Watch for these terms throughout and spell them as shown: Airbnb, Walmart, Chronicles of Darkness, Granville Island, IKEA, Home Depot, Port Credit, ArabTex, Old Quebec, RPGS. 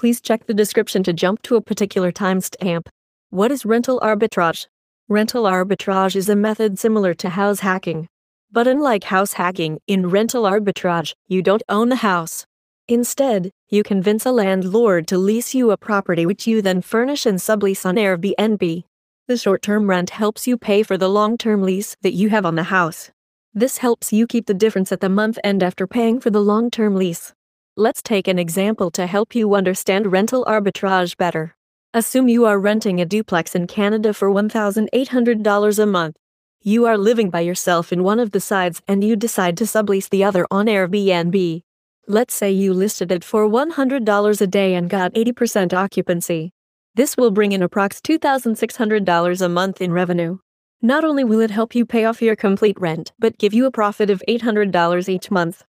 Please check the description to jump to a particular timestamp. What is rental arbitrage? Rental arbitrage is a method similar to house hacking. But unlike house hacking, in rental arbitrage, you don't own the house. Instead, you convince a landlord to lease you a property which you then furnish and sublease on Airbnb. The short-term rent helps you pay for the long-term lease that you have on the house. This helps you keep the difference at the month end after paying for the long-term lease. Let's take an example to help you understand rental arbitrage better. Assume you are renting a duplex in Canada for $1,800 a month. You are living by yourself in one of the sides and you decide to sublease the other on Airbnb. Let's say you listed it for $100 a day and got 80% occupancy. This will bring in approximately $2,600 a month in revenue. Not only will it help you pay off your complete rent, but give you a profit of $800 each month.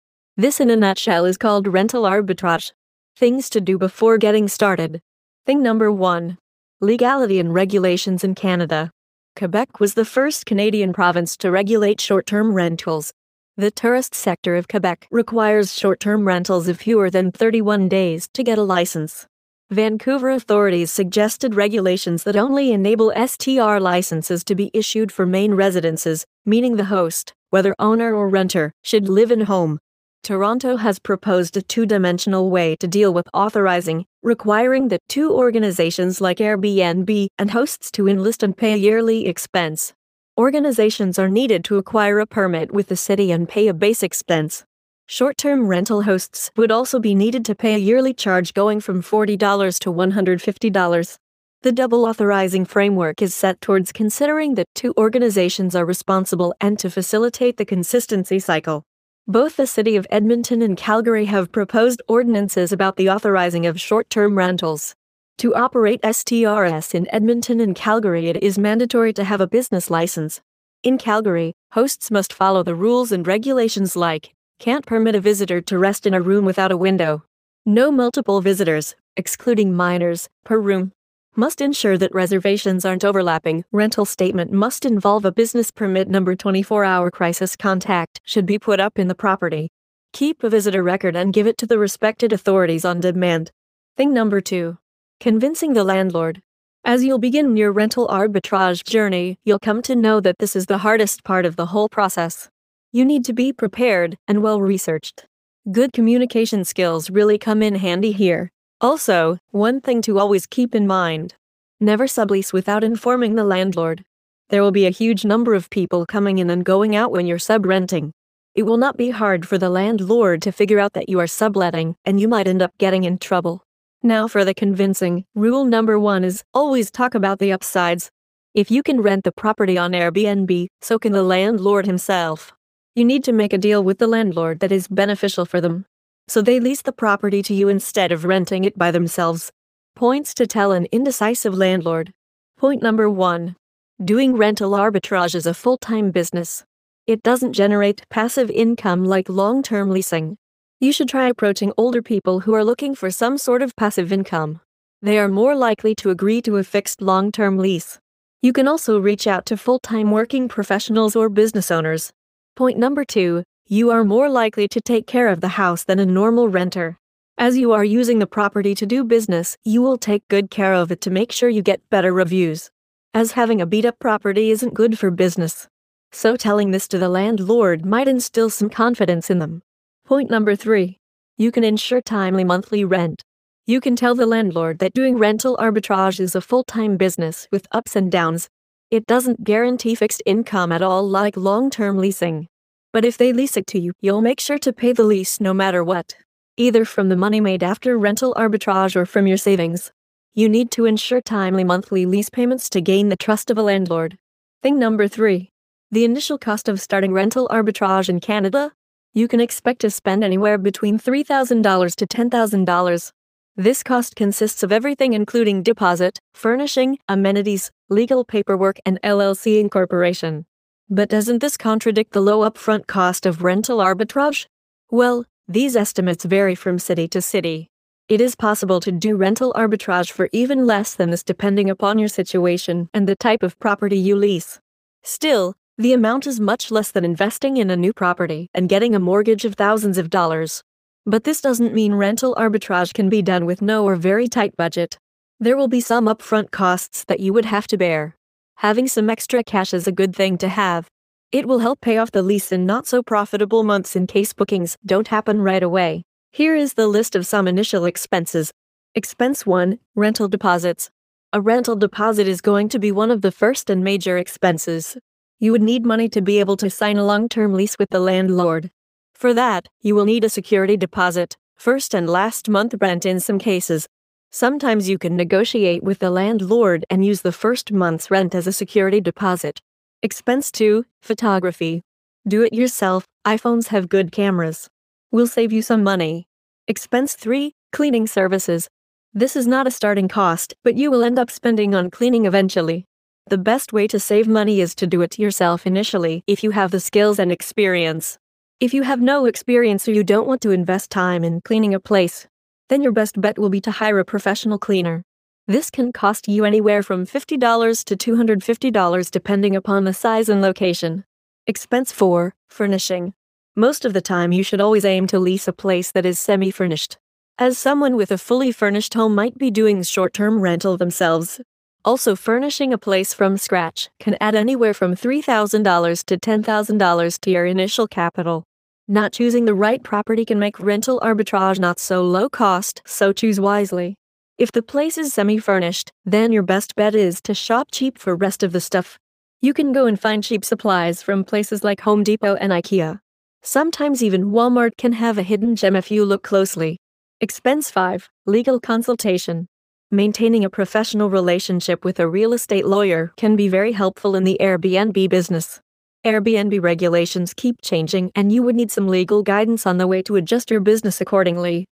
This in a nutshell is called rental arbitrage. Things to do before getting started. Thing number 1. Legality and regulations in Canada. Quebec was the first Canadian province to regulate short-term rentals. The tourist sector of Quebec requires short-term rentals of fewer than 31 days to get a license. Vancouver authorities suggested regulations that only enable STR licenses to be issued for main residences, meaning the host, whether owner or renter, should live in home. Toronto has proposed a two-dimensional way to deal with authorizing, requiring the two organizations like Airbnb and hosts to enlist and pay a yearly expense. Organizations are needed to acquire a permit with the city and pay a base expense. Short-term rental hosts would also be needed to pay a yearly charge going from $40 to $150. The double authorizing framework is set towards considering that two organizations are responsible and to facilitate the consistency cycle. Both the City of Edmonton and Calgary have proposed ordinances about the authorizing of short-term rentals. To operate STRs in Edmonton and Calgary, it is mandatory to have a business license. In Calgary, hosts must follow the rules and regulations like, can't permit a visitor to rest in a room without a window. No multiple visitors, excluding minors, per room. Must ensure that reservations aren't overlapping. Rental statement must involve a business permit number. 24-hour crisis contact should be put up in the property. Keep a visitor record and give it to the respected authorities on demand. Thing number 2. Convincing the landlord. As you'll begin your rental arbitrage journey, you'll come to know that this is the hardest part of the whole process. You need to be prepared and well-researched. Good communication skills really come in handy here. Also, one thing to always keep in mind. Never sublease without informing the landlord. There will be a huge number of people coming in and going out when you're subrenting. It will not be hard for the landlord to figure out that you are subletting, and you might end up getting in trouble. Now for the convincing, rule number 1 is, always talk about the upsides. If you can rent the property on Airbnb, so can the landlord himself. You need to make a deal with the landlord that is beneficial for them, so they lease the property to you instead of renting it by themselves. Points to tell an indecisive landlord. Point number 1. Doing rental arbitrage is a full-time business. It doesn't generate passive income like long-term leasing. You should try approaching older people who are looking for some sort of passive income. They are more likely to agree to a fixed long-term lease. You can also reach out to full-time working professionals or business owners. Point number 2, you are more likely to take care of the house than a normal renter. As you are using the property to do business, you will take good care of it to make sure you get better reviews, as having a beat-up property isn't good for business. So telling this to the landlord might instill some confidence in them. Point number 3. You can ensure timely monthly rent. You can tell the landlord that doing rental arbitrage is a full-time business with ups and downs. It doesn't guarantee fixed income at all like long-term leasing. But if they lease it to you, you'll make sure to pay the lease no matter what, either from the money made after rental arbitrage or from your savings. You need to ensure timely monthly lease payments to gain the trust of a landlord. Thing number 3. The initial cost of starting rental arbitrage in Canada? You can expect to spend anywhere between $3,000 to $10,000. This cost consists of everything including deposit, furnishing, amenities, legal paperwork and LLC incorporation. But doesn't this contradict the low upfront cost of rental arbitrage? Well, these estimates vary from city to city. It is possible to do rental arbitrage for even less than this depending upon your situation and the type of property you lease. Still, the amount is much less than investing in a new property and getting a mortgage of thousands of dollars. But this doesn't mean rental arbitrage can be done with no or very tight budget. There will be some upfront costs that you would have to bear. Having some extra cash is a good thing to have. It will help pay off the lease in not so profitable months in case bookings don't happen right away. Here is the list of some initial expenses. Expense 1. Rental deposits. A rental deposit is going to be one of the first and major expenses. You would need money to be able to sign a long-term lease with the landlord. For that, you will need a security deposit, first and last month rent in some cases. Sometimes you can negotiate with the landlord and use the first month's rent as a security deposit. Expense 2. Photography. Do it yourself, iPhones have good cameras. Will save you some money. Expense 3. Cleaning services. This is not a starting cost, but you will end up spending on cleaning eventually. The best way to save money is to do it yourself initially if you have the skills and experience. If you have no experience or you don't want to invest time in cleaning a place, then your best bet will be to hire a professional cleaner. This can cost you anywhere from $50 to $250 depending upon the size and location. Expense 4. Furnishing. Most of the time you should always aim to lease a place that is semi-furnished, as someone with a fully furnished home might be doing short-term rental themselves. Also, furnishing a place from scratch can add anywhere from $3,000 to $10,000 to your initial capital. Not choosing the right property can make rental arbitrage not so low cost, so choose wisely. If the place is semi-furnished, then your best bet is to shop cheap for rest of the stuff. You can go and find cheap supplies from places like Home Depot and IKEA. Sometimes even Walmart can have a hidden gem if you look closely. Expense 5. Legal consultation. Maintaining a professional relationship with a real estate lawyer can be very helpful in the Airbnb business. Airbnb regulations keep changing and you would need some legal guidance on the way to adjust your business accordingly.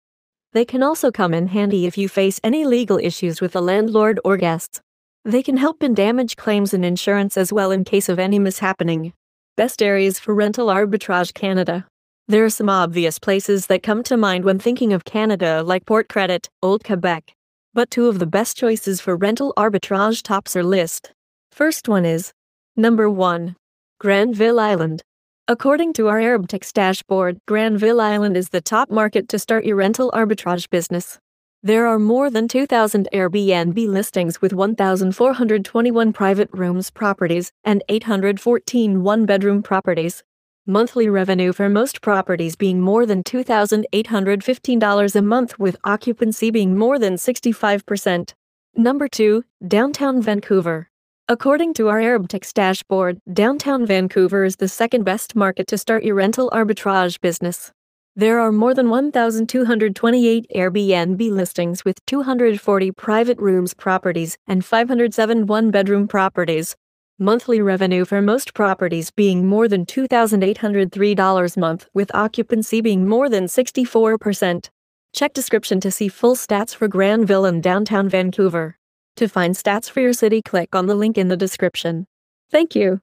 They can also come in handy if you face any legal issues with a landlord or guests. They can help in damage claims and insurance as well in case of any mishappening. Best areas for rental arbitrage Canada. There are some obvious places that come to mind when thinking of Canada like Port Credit, Old Quebec. But two of the best choices for rental arbitrage tops our list. First one is number 1. Granville Island. According to our ArabTex dashboard, Granville Island is the top market to start your rental arbitrage business. There are more than 2,000 Airbnb listings with 1,421 private rooms properties and 814 one-bedroom properties. Monthly revenue for most properties being more than $2,815 a month with occupancy being more than 65%. Number 2, Downtown Vancouver. According to our ArabTex dashboard, Downtown Vancouver is the second best market to start your rental arbitrage business. There are more than 1,228 Airbnb listings with 240 private rooms properties and 507 one-bedroom properties. Monthly revenue for most properties being more than $2,803 a month with occupancy being more than 64%. Check description to see full stats for Granville and Downtown Vancouver. To find stats for your city, click on the link in the description. Thank you.